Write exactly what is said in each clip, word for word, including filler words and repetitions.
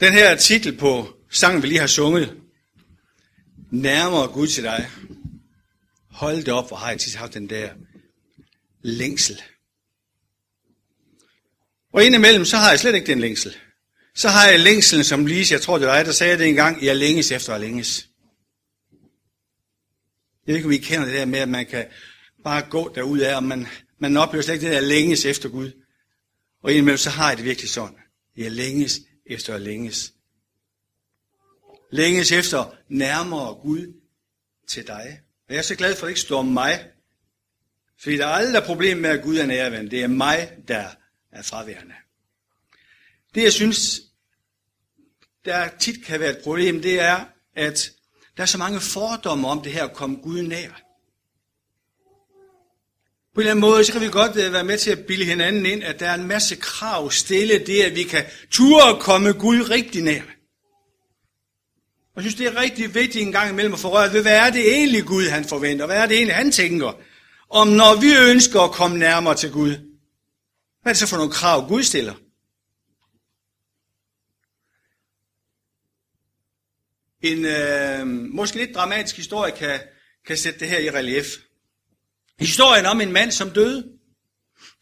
Den her titel på sangen, vi lige har sunget, nærmere Gud til dig. Hold det op, hvor har jeg tit haft den der længsel. Og indimellem, så har jeg slet ikke den længsel. Så har jeg længselen, som Lise, jeg tror det var jeg, der sagde det engang, jeg længes efter at længes. Jeg ved ikke, om I kender det der med, at man kan bare gå derudad, og man, man oplever slet ikke det der længes efter Gud. Og indimellem, så har jeg det virkelig sådan. Jeg længes efter at længes. Længes efter nærmere Gud til dig. Og jeg er så glad for, at det ikke står om mig. Fordi der er aldrig problem med, at Gud er nærværende. Det er mig, der er fraværende. Det jeg synes, der tit kan være et problem, det er, at der er så mange fordomme om det her at komme Gud nær. På en eller anden måde, så kan vi godt være med til at bilde hinanden ind, at der er en masse krav stille det, at vi kan ture at komme Gud rigtig nær. Jeg synes, det er rigtig vigtigt en gang imellem at forrøre ved, hvad er det egentlig Gud, han forventer? Hvad er det egentlig, han tænker? Om når vi ønsker at komme nærmere til Gud, hvad er det så for nogle krav, Gud stiller? En øh, måske lidt dramatisk historie kan, kan sætte det her i relief. Historien om en mand, som døde.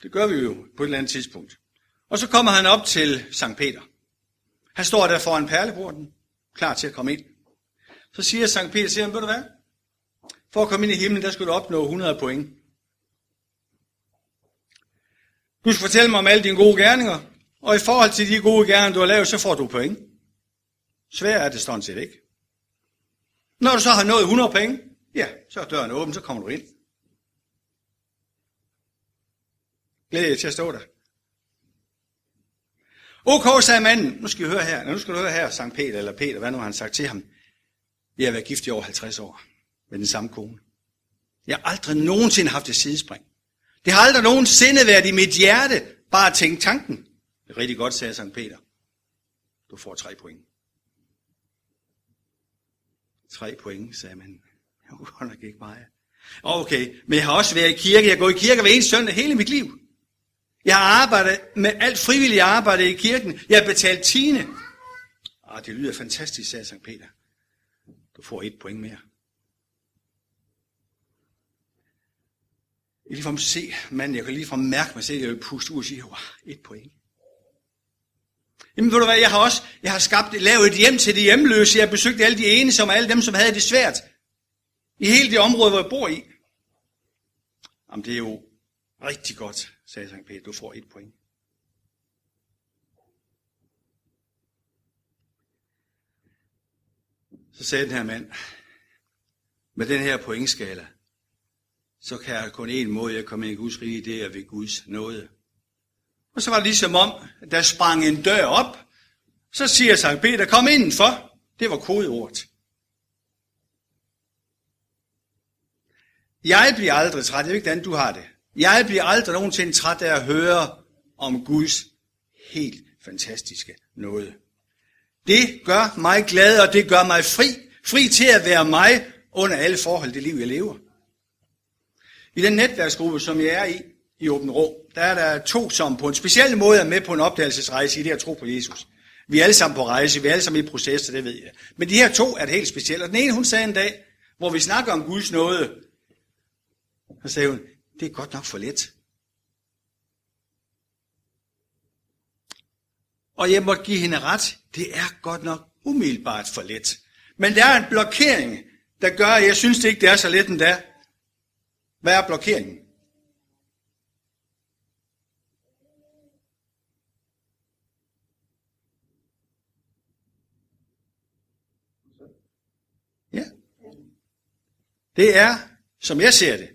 Det gør vi jo på et eller andet tidspunkt. Og så kommer han op til Sankt Peter. Han står der foran perleporten, klar til at komme ind. Så siger Sankt Peter til ham, ved du hvad? For at komme ind i himlen, der skal du opnå hundrede point. Du skal fortælle mig om alle dine gode gerninger, og i forhold til de gode gerninger, du har lavet, så får du point. Svært er det sådan set ikke. Når du så har nået hundrede point, ja, så er døren åben, så kommer du ind. Glæder jeg til at stå der. Okay, sagde manden, nu skal I høre her, nu skal du høre her, Sankt Peter, eller Peter, hvad nu har han sagt til ham? Jeg har været gift i over halvtreds år med den samme kone. Jeg har aldrig nogensinde haft et sidespring. Det har aldrig nogensinde været i mit hjerte, bare at tænke tanken. Det er rigtig godt, sagde Sankt Peter. Du får tre point. Tre point, sagde manden. Det var godt nok ikke meget. Okay, men jeg har også været i kirke. Jeg har gået i kirke hver eneste søndag hele mit liv. Jeg har arbejdet med alt frivilligt arbejde i kirken. Jeg har betalt tiende. Ah, det lyder fantastisk, sagde Sankt Peter. Du får et point mere. Jeg kan ligefrem se, mand, jeg kan ligefrem mærke mig selv, jeg vil puste ud og sige, wow, et point. Jamen ved du hvad, jeg har også, jeg har skabt, lavet et hjem til de hjemløse, jeg har besøgt alle de ensomme, alle dem, som havde det svært, i hele det område, hvor jeg bor i. Jamen det er jo rigtig godt, sagde Sankt Peter, du får et point. Så sagde den her mand, med den her pointskala, så kan jeg kun en måde, jeg kommer ind i Guds rige, det er ved Guds nåde. Og så var det ligesom om, der sprang en dør op, så siger Sankt Peter, kom indenfor. Det var kodeordet. Jeg bliver aldrig træt, jeg ved ikke, hvordan du har det. Jeg bliver aldrig nogensinde træt af at høre om Guds helt fantastiske nåde. Det gør mig glad, og det gør mig fri. Fri til at være mig under alle forhold det liv, jeg lever. I den netværksgruppe, som jeg er i, i Åben Rå, der er der to, som på en speciel måde er med på en opdagelsesrejse i det at tro på Jesus. Vi er alle sammen på rejse, vi er alle sammen i proces, det ved jeg. Men de her to er det helt specielle. Og den ene, hun sagde en dag, hvor vi snakker om Guds nåde, så sagde hun, det er godt nok for let. Og jeg måtte give hende ret, det er godt nok umiddelbart for let. Men der er en blokering, der gør, at jeg synes det ikke, det er så let endda. Hvad er blokeringen? Ja. Det er, som jeg ser det,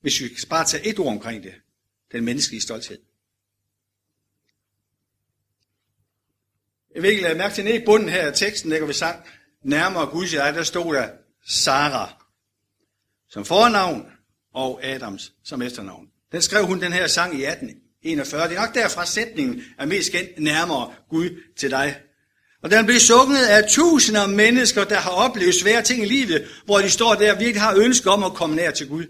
hvis vi skal bare tage et ord omkring det, den menneskelige stolthed. Jeg vil ikke lade mærke til ned i bunden her af teksten, der går vi sang, nærmere Gud til dig, der stod der Sarah som fornavn, og Adams som efternavn. Den skrev hun den her sang i atten enogfyrre. Det er nok derfra sætningen er mest kendt, nærmere Gud til dig. Og den blev sunget af tusinder af mennesker, der har oplevet svære ting i livet, hvor de står der og virkelig har ønske om at komme nær til Gud.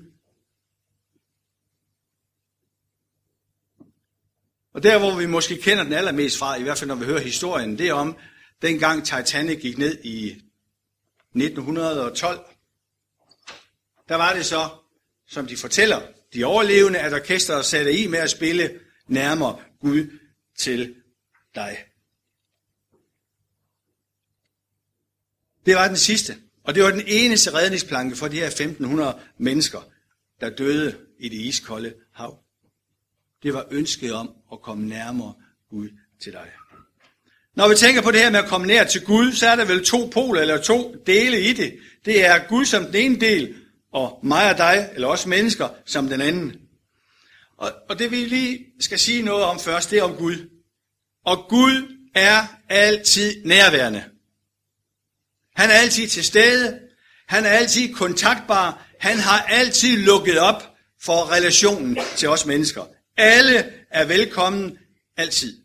Og der, hvor vi måske kender den allermest fra, i hvert fald når vi hører historien, det er om, Dengang Titanic gik ned i nitten tolv, der var det så, som de fortæller, de overlevende, at orkestret satte i med at spille nærmere Gud til dig. Det var den sidste, og det var den eneste redningsplanke for de her femten hundrede mennesker, der døde i det iskolde hav. Det var ønsket om at komme nærmere Gud til dig. Når vi tænker på det her med at komme nær til Gud, så er der vel to poler eller to dele i det. Det er Gud som den ene del, og mig og dig, eller os mennesker, som den anden. Og, og det vi lige skal sige noget om først, det er om Gud. Og Gud er altid nærværende. Han er altid til stede. Han er altid kontaktbar. Han har altid lukket op for relationen til os mennesker. Alle er velkommen altid.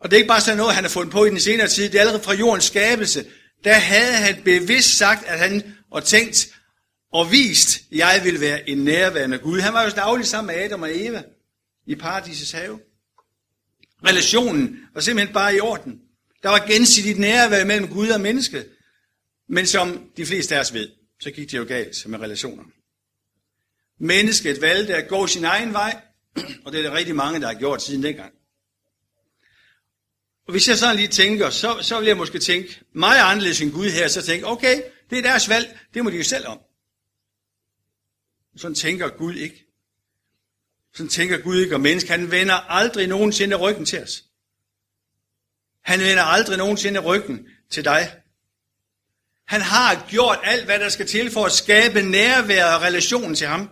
Og det er ikke bare sådan noget, han har fundet på i den senere tid. Det er allerede fra jordens skabelse. Der havde han bevidst sagt, at han og tænkt og vist, at jeg ville være en nærværende Gud. Han var jo dagligt sammen med Adam og Eva i paradisets have. Relationen var simpelthen bare i orden. Der var gensidigt nærvær mellem Gud og mennesket. Men som de fleste af os ved, så gik det jo galt med relationer. Mennesket valgte at gå sin egen vej, og det er der rigtig mange, der har gjort siden dengang. Og hvis jeg sådan lige tænker, så, så vil jeg måske tænke, mig anderledes end Gud her, så tænke, okay, det er deres valg, det må de jo selv om. Sådan tænker Gud ikke. Sådan tænker Gud ikke, og mennesket, han vender aldrig nogensinde ryggen til os. Han vender aldrig nogensinde ryggen til dig. Han har gjort alt, hvad der skal til for at skabe nærvær og relationen til ham.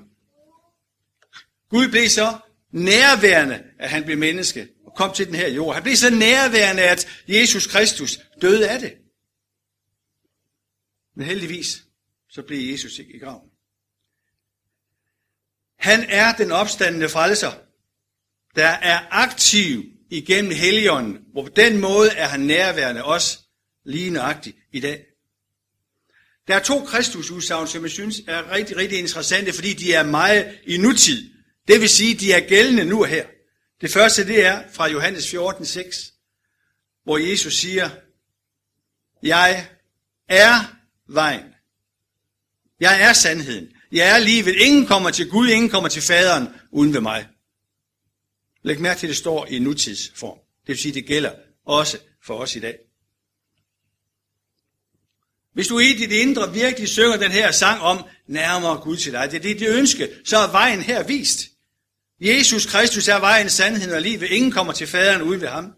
Gud blev så nærværende, at han blev menneske og kom til den her jord. Han blev så nærværende, at Jesus Kristus døde af det. Men heldigvis, så blev Jesus ikke i graven. Han er den opstandende frelser, der er aktiv igennem Helligånden, hvor på den måde er han nærværende os lige nøjagtigt i dag. Der er to Kristus-udsagn, som jeg synes er rigtig, rigtig interessante, fordi de er meget i nutid. Det vil sige, de er gældende nu og her. Det første, det er fra Johannes fjorten seks, hvor Jesus siger, jeg er vejen. Jeg er sandheden. Jeg er livet. Ingen kommer til Gud, ingen kommer til faderen uden ved mig. Læg mærke til, at det står i nutidsform. Det vil sige, det gælder også for os i dag. Hvis du i dit indre virkelig synger den her sang om nærmere Gud til dig, det er det, det ønske, så er vejen her vist. Jesus Kristus er vejen, sandheden og livet. Ingen kommer til faderen uden ved ham.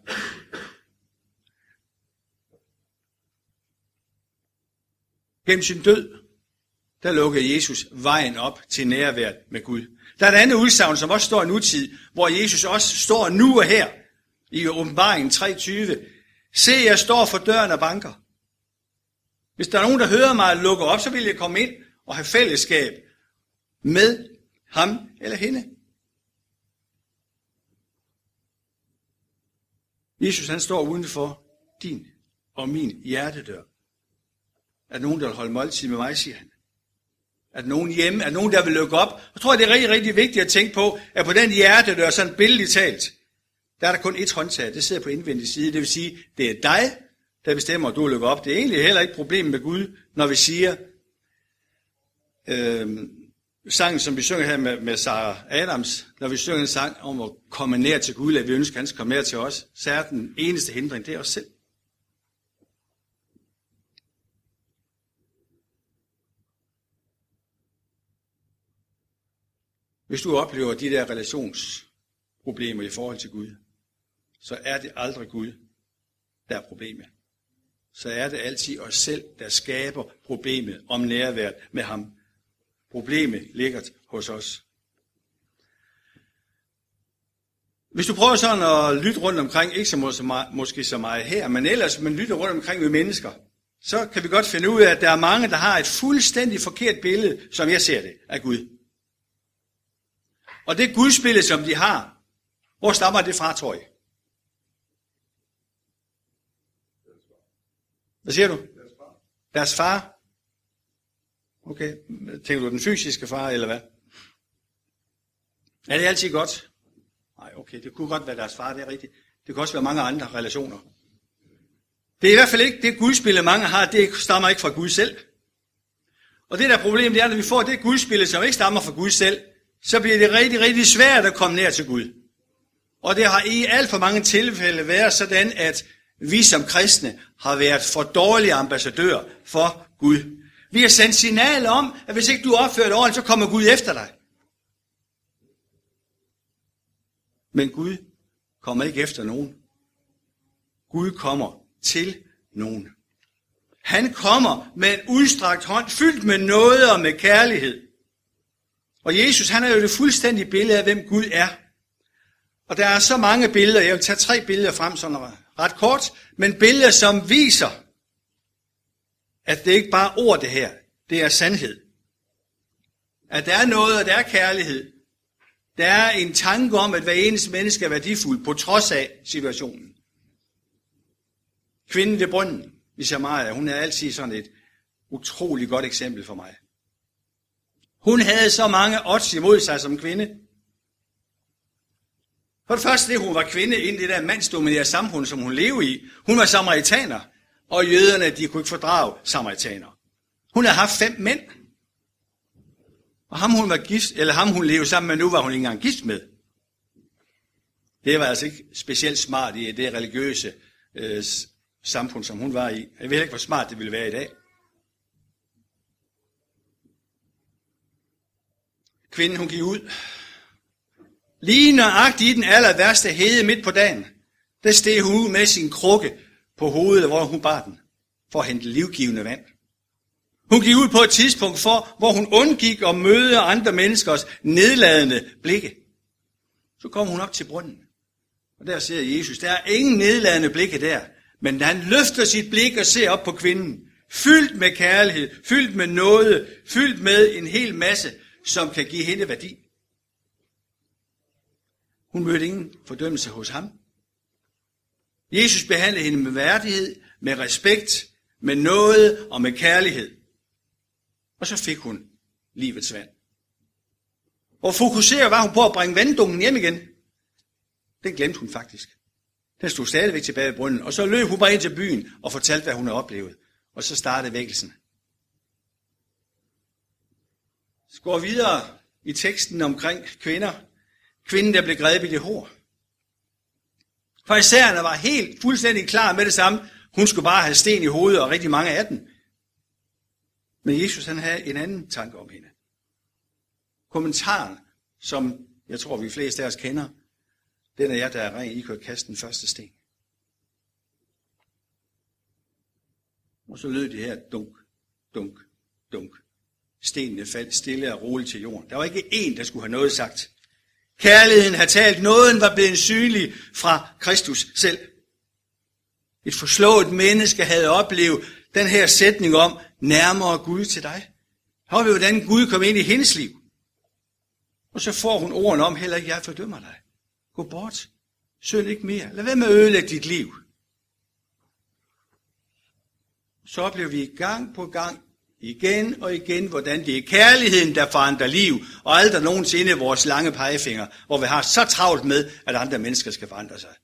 Gennem sin død, der lukkede Jesus vejen op til nærværet med Gud. Der er et andet udsagn, som også står i nutid, hvor Jesus også står nu og her, i åbenbaringen tre tyve. Se, jeg står for døren og banker. Hvis der er nogen, der hører mig og lukker op, så vil jeg komme ind og have fællesskab med ham eller hende. Jesus, han står uden for din og min hjertedør. Er der nogen, der vil holde måltid med mig, siger han. Er der nogen hjemme? Er der nogen, der vil lukke op? Jeg tror, det er rigtig, rigtig vigtigt at tænke på, at på den hjertedør, sådan billedligt talt, der er der kun et håndtag. Det sidder på indvendig side. Det vil sige, det er dig, der bestemmer, at du lukker op. Det er egentlig heller ikke problemet med Gud, når vi siger, øh, sangen, som vi synger her med, med Sarah Adams, når vi synger en sang om at komme nær til Gud, at vi ønsker, at han skal komme nær til os, så er den eneste hindring, det er os selv. Hvis du oplever de der relationsproblemer i forhold til Gud, så er det aldrig Gud, der er problemet. Så er det altid os selv, der skaber problemet om nærværet med ham. Problemet ligger hos os. Hvis du prøver sådan at lytte rundt omkring, ikke så måske, måske så meget her, men ellers, man lytter rundt omkring ved mennesker, så kan vi godt finde ud af, at der er mange, der har et fuldstændig forkert billede, som jeg ser det, af Gud. Og det gudsbillede, som de har, hvor stammer det fra, tror jeg? Hvad siger du? Deres far. Deres far? Okay. Tænker du den fysiske far, eller hvad? Er det altid godt? Nej, okay. Det kunne godt være deres far, det er rigtigt. Det kunne også være mange andre relationer. Det er i hvert fald ikke det gudsbillede, mange har, det stammer ikke fra Gud selv. Og det der problem, det er, når vi får det gudsbillede, som ikke stammer fra Gud selv, så bliver det rigtig, rigtig svært at komme nær til Gud. Og det har i alt for mange tilfælde været sådan, at vi som kristne har været for dårlige ambassadører for Gud. Vi har sendt signaler om, at hvis ikke du opfører dig ordentligt, så kommer Gud efter dig. Men Gud kommer ikke efter nogen. Gud kommer til nogen. Han kommer med en udstrakt hånd, fyldt med nåde og med kærlighed. Og Jesus, han er jo det fuldstændige billede af, hvem Gud er. Og der er så mange billeder, jeg vil tage tre billeder frem, sådan noget ret kort, men billeder, som viser, at det ikke bare er ord det her, det er sandhed. At der er noget, og der er kærlighed. Der er en tanke om, at hver eneste menneske er værdifuld, på trods af situationen. Kvinden ved brønden i Samaria, hun er altid sådan et utroligt godt eksempel for mig. Hun havde så mange odds imod sig som kvinde. For det første, det, hun var kvinde inden det der mandsdominerede samfund, som hun levede i. Hun var samaritaner, og jøderne, de kunne ikke fordrage samaritaner. Hun havde haft fem mænd. Og ham hun, var gift, eller ham, hun levede sammen med, nu var hun ikke engang gift med. Det var altså ikke specielt smart i det religiøse øh, samfund, som hun var i. Jeg ved ikke, hvor smart det ville være i dag. Kvinden, hun gik ud. Lige nøjagtigt i den aller værste hede midt på dagen, der steg hun ud med sin krukke på hovedet, hvor hun bar den, for at hente livgivende vand. Hun gik ud på et tidspunkt for, hvor hun undgik at møde andre menneskers nedladende blikke. Så kom hun op til brønden, og der ser Jesus, der er ingen nedladende blikke der, men han løfter sit blik og ser op på kvinden, fyldt med kærlighed, fyldt med nåde, fyldt med en hel masse, som kan give hende værdi. Hun mødte ingen fordømmelse hos ham. Jesus behandlede hende med værdighed, med respekt, med nåde og med kærlighed. Og så fik hun livets vand. Og fokuseret var hun på at bringe vanddunken hjem igen. Den glemte hun faktisk. Den stod stadigvæk tilbage ved brønden. Og så løb hun bare ind til byen og fortalte, hvad hun havde oplevet. Og så startede vækkelsen. Så går videre i teksten omkring kvinder. Kvinden, der blev grebet i det hår. Farisæerne var helt fuldstændig klar med det samme. Hun skulle bare have sten i hovedet, og rigtig mange af dem. Men Jesus, han havde en anden tanke om hende. Kommentaren, som jeg tror, vi fleste af os kender, den er jeg, der er ren, I kan kaste den første sten. Og så lød det her dunk, dunk, dunk. Stenene faldt stille og roligt til jorden. Der var ikke én, der skulle have noget sagt. Kærligheden har talt, nåden var blevet synlig fra Kristus selv. Et forslået menneske havde oplevet den her sætning om, nærmere Gud til dig. Hør vi, hvordan Gud kom ind i hendes liv. Og så får hun ordene om, heller ikke jeg fordømmer dig. Gå bort. Synd ikke mere. Lad være med at ødelægge dit liv. Så oplever vi gang på gang, igen og igen, hvordan det er kærligheden, der forandrer liv, og aldrig nogensinde vores lange pegefinger, hvor vi har så travlt med, at andre mennesker skal forandre sig.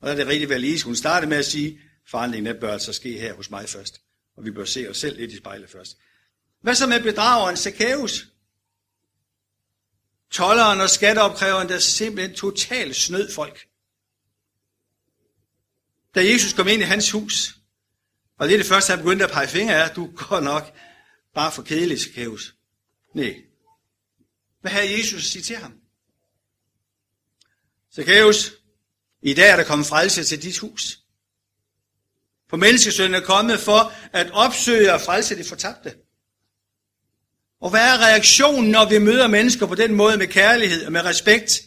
Og der er det rigtigt, hvad Lise, hun startede med at sige, forandringen der bør altså ske her hos mig først, og vi bør se os selv lidt i spejlet først. Hvad så med bedrageren Zakæus? Tolderen og skatteopkræveren, der simpelthen totalt snød folk. Da Jesus kom ind i hans hus, og det er det første, han begyndte at pege fingre af, du går nok bare for kedelig, Zakæus. Nej. Hvad havde Jesus at sige til ham? Zakæus, i dag er der kommet frelse til dit hus. For menneskesønnen er kommet for at opsøge og frelse det fortabte. Og hvad er reaktionen, når vi møder mennesker på den måde med kærlighed og med respekt?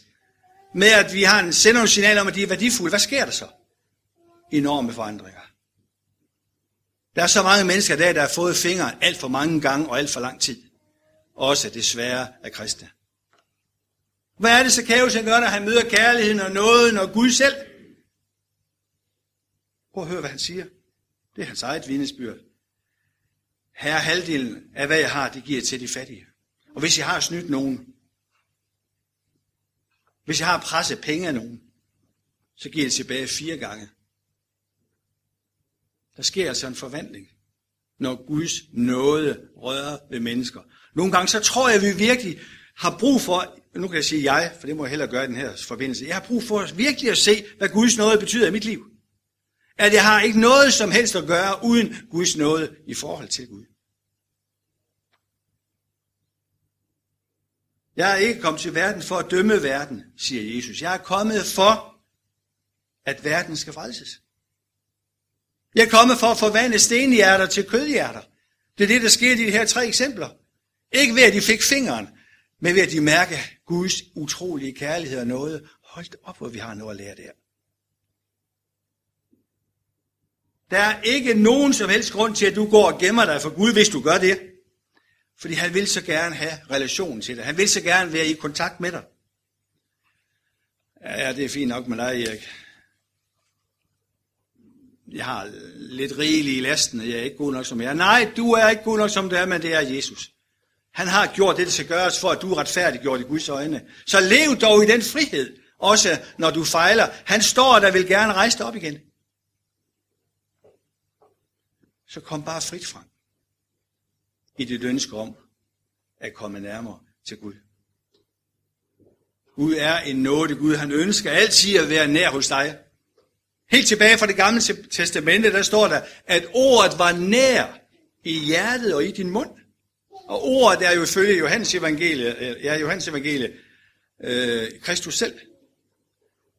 Med at vi har en sender signal om, at de er værdifulde. Hvad sker der så? Enorme forandringer. Der er så mange mennesker i dag, der har fået fingeren alt for mange gange og alt for lang tid. Også desværre af kristne. Hvad er det, Zakæus gør, når han møder kærligheden og nåden og Gud selv? Prøv at høre, hvad han siger. Det er hans eget vidnesbyrd. Herre, halvdelen af hvad jeg har, det giver til de fattige. Og hvis jeg har snydt nogen, hvis jeg har presset penge af nogen, så giver jeg tilbage fire gange. Der sker altså en forvandling, når Guds nåde rører ved mennesker. Nogle gange så tror jeg, at vi virkelig har brug for, nu kan jeg sige jeg, for det må jeg hellere gøre i den her forbindelse, jeg har brug for virkelig at se, hvad Guds nåde betyder i mit liv. At jeg har ikke noget som helst at gøre uden Guds nåde i forhold til Gud. Jeg er ikke kommet til verden for at dømme verden, siger Jesus. Jeg er kommet for, at verden skal frelses. Jeg er kommet for at forvandle stenhjerter til kødhjerter. Det er det, der sker i de her tre eksempler. Ikke ved, at de fik fingeren, men ved, at de mærker Guds utrolige kærlighed og nåde. Hold op, hvor vi har noget at lære der. Der er ikke nogen som helst grund til, at du går og gemmer dig for Gud, hvis du gør det. Fordi han vil så gerne have relationen til dig. Han vil så gerne være i kontakt med dig. Ja, det er fint nok med dig, Erik. Jeg har lidt rigeligt i lasten, og jeg er ikke god nok som jeg er. Nej, du er ikke god nok som du er, men det er Jesus. Han har gjort det, der skal gøres, for at du er retfærdiggjort i Guds øjne. Så lev dog i den frihed, også når du fejler. Han står der vil gerne rejse dig op igen. Så kom bare frit frem i dit ønske om at komme nærmere til Gud. Gud er en nåde Gud. Han ønsker altid at være nær hos dig. Helt tilbage fra Det Gamle Testamente, der står der, at ordet var nær i hjertet og i din mund. Og ordet er jo ifølge Johannes evangelie, ja, Johannes evangelie, øh, Kristus selv.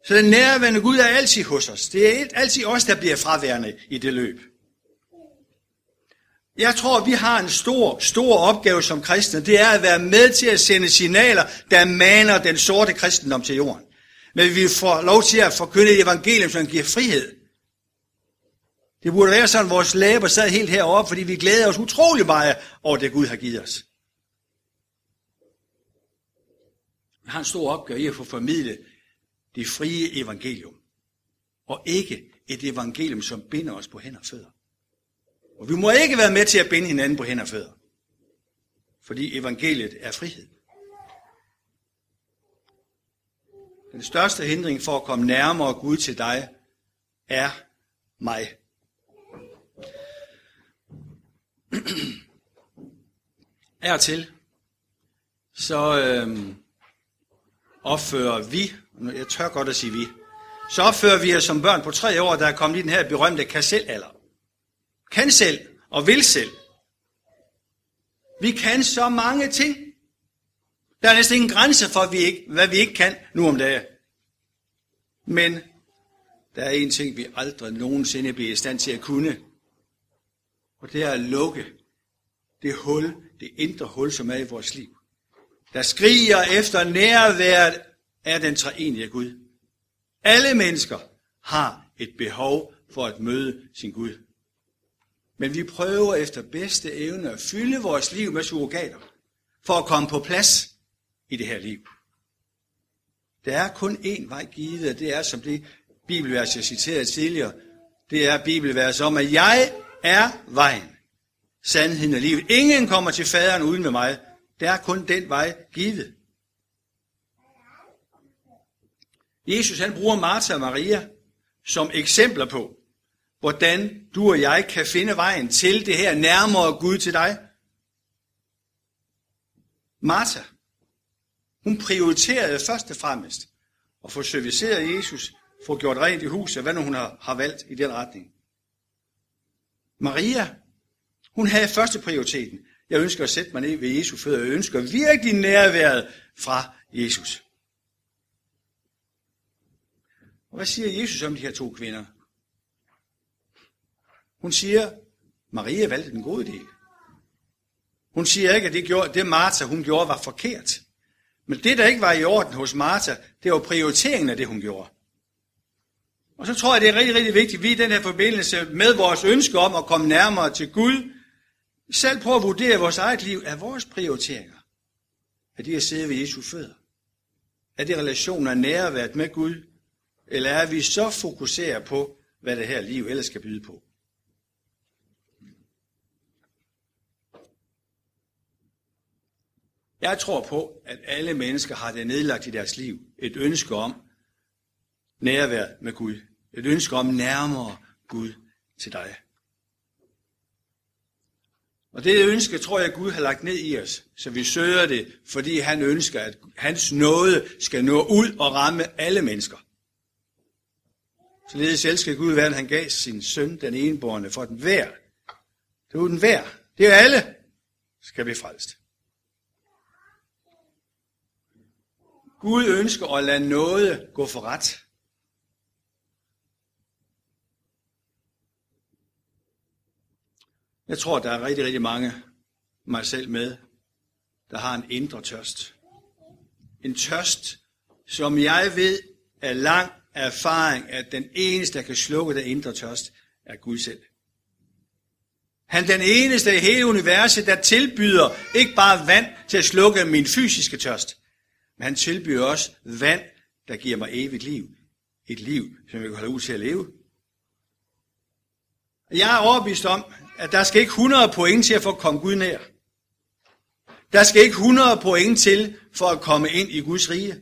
Så den nærværende Gud er altid hos os. Det er altid os, der bliver fraværende i det løb. Jeg tror, vi har en stor, stor opgave som kristne. Det er at være med til at sende signaler, der maner den sorte kristendom til jorden. Men vi får lov til at forkynde et evangelium, som giver frihed. Det burde være sådan, at vores læber sad helt heroppe, fordi vi glæder os utrolig meget over det, Gud har givet os. Vi har en stor opgave i at få formidlet det frie evangelium. Og ikke et evangelium, som binder os på hænder og fødder. Og vi må ikke være med til at binde hinanden på hænder og fødder. Fordi evangeliet er frihed. Den største hindring for at komme nærmere Gud til dig, er mig. Af og til, så øhm, opfører vi, jeg tør godt at sige vi, så opfører vi os som børn på tre år, der er kommet i den her berømte kan selv-alder. Kan selv og vil selv. Vi kan så mange ting. Der er næsten ingen grænse for, vi ikke, hvad vi ikke kan nu om dagen. Men der er en ting, vi aldrig nogensinde bliver i stand til at kunne. Og det er at lukke det hul, det indre hul, som er i vores liv. Der skriger efter nærværet af den treenige Gud. Alle mennesker har et behov for at møde sin Gud. Men vi prøver efter bedste evne at fylde vores liv med surrogater. For at komme på plads i det her liv. Der er kun én vej givet, og det er som det bibelvers, jeg citerede tidligere. Det er bibelvers om, at jeg er vejen, sandheden og livet. Ingen kommer til faderen uden med mig. Der er kun den vej givet. Jesus han bruger Martha og Maria som eksempler på, hvordan du og jeg kan finde vejen til det her nærmere Gud til dig. Martha, hun prioriterede først og fremmest at få serviceret Jesus, få gjort rent i huset, hvad nu hun har valgt i den retning. Maria, hun havde første prioriteten. Jeg ønsker at sætte mig ned ved Jesu fødder, jeg ønsker virkelig nærværet fra Jesus. Og hvad siger Jesus om de her to kvinder? Hun siger, Maria valgte den gode del. Hun siger ikke, at det, gjorde, det Martha, hun gjorde, var forkert. Men det, der ikke var i orden hos Martha, det var prioriteringen af det, hun gjorde. Og så tror jeg, det er rigtig, rigtig vigtigt, at vi i den her forbindelse med vores ønske om at komme nærmere til Gud, selv prøver at vurdere vores eget liv af vores prioriteringer. Er det at sidde ved Jesu fødder? Er det relationer nærværet med Gud? Eller er vi så fokuseret på, hvad det her liv ellers skal byde på? Jeg tror på, at alle mennesker har det nedlagt i deres liv. Et ønske om nærvær med Gud. Et ønske om nærmere Gud til dig. Og det ønske, tror jeg, Gud har lagt ned i os, så vi søger det, fordi han ønsker, at hans nåde skal nå ud og ramme alle mennesker. Således elsker Gud, hvad han gav sin søn, den enbårne, for den hver. Det er den hver. Det er alle, skal blive frelst. Gud ønsker at lade noget gå for ret. Jeg tror, der er rigtig, rigtig mange, mig selv med, der har en indre tørst. En tørst, som jeg ved af lang erfaring, at den eneste, der kan slukke den indre tørst, er Gud selv. Han er den eneste i hele universet, der tilbyder ikke bare vand til at slukke min fysiske tørst, men han tilbyder også vand, der giver mig evigt liv. Et liv, som jeg kan holde ud til at leve. Jeg er overbevist om, at der skal ikke hundrede point til at få komme Gud nær. Der skal ikke hundrede point til for at komme ind i Guds rige.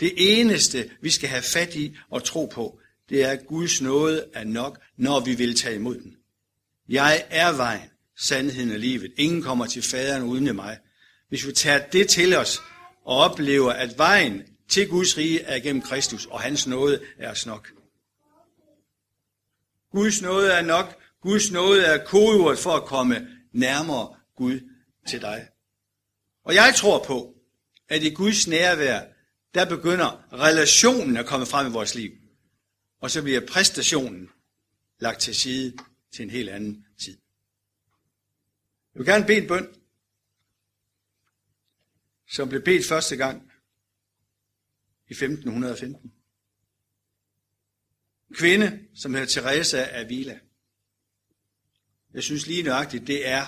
Det eneste, vi skal have fat i og tro på, det er, at Guds nåde er nok, når vi vil tage imod den. Jeg er vejen, sandheden og livet. Ingen kommer til faderen uden mig. Hvis vi tager det til os og oplever, at vejen til Guds rige er gennem Kristus, og hans nåde er os nok. Guds nåde er nok. Guds nåde er kodeordet for at komme nærmere Gud til dig. Og jeg tror på, at i Guds nærvær, der begynder relationen at komme frem i vores liv. Og så bliver præstationen lagt til side til en helt anden tid. Jeg vil gerne bede en bøn, som blev bedt første gang i femten femten. En kvinde, som hedder Teresa af Avila. Jeg synes lige nøjagtigt, det er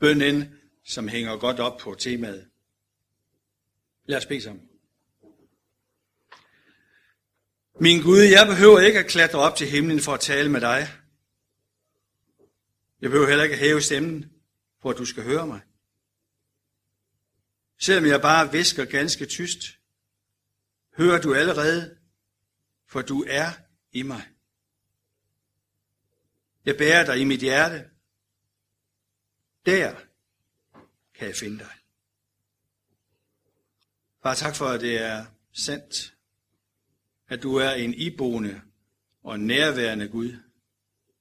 bønnen, som hænger godt op på temaet. Lad os bede sammen. Min Gud, jeg behøver ikke at klatre op til himlen for at tale med dig. Jeg behøver heller ikke at hæve stemmen, for at du skal høre mig. Selvom jeg bare hvisker ganske tyst, hører du allerede, for du er i mig. Jeg bærer dig i mit hjerte. Der kan jeg finde dig. Bare tak for, at det er sandt, at du er en iboende og nærværende Gud,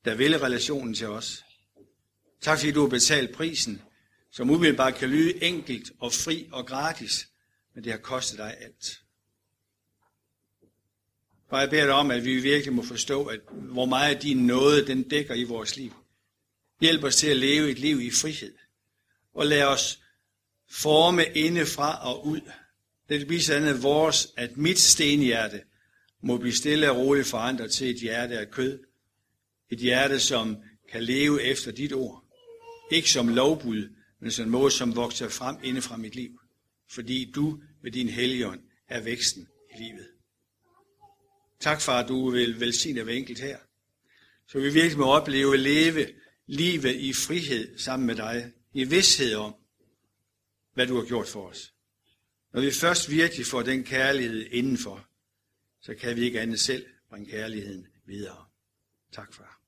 der vil relationen til os. Tak fordi du har betalt prisen, som umiddelbart kan lyde enkelt og fri og gratis, men det har kostet dig alt. Og jeg beder dig om, at vi virkelig må forstå, at hvor meget din nåde, den dækker i vores liv. Hjælp os til at leve et liv i frihed. Og lad os forme indefra og ud. Det vil blive sådan, at vores, at mit stenhjerte må blive stille og roligt forandret til et hjerte af kød. Et hjerte, som kan leve efter dit ord. Ikke som lovbud, men som en måde, som vokser frem indefra mit liv. Fordi du med din helligånd er væksten i livet. Tak, far, du vil velsigne hver enkelt her. Så vi virkelig må opleve at leve livet i frihed sammen med dig. I vidshed om, hvad du har gjort for os. Når vi først virkelig får den kærlighed indenfor, så kan vi ikke andet selv bringe kærligheden videre. Tak, far.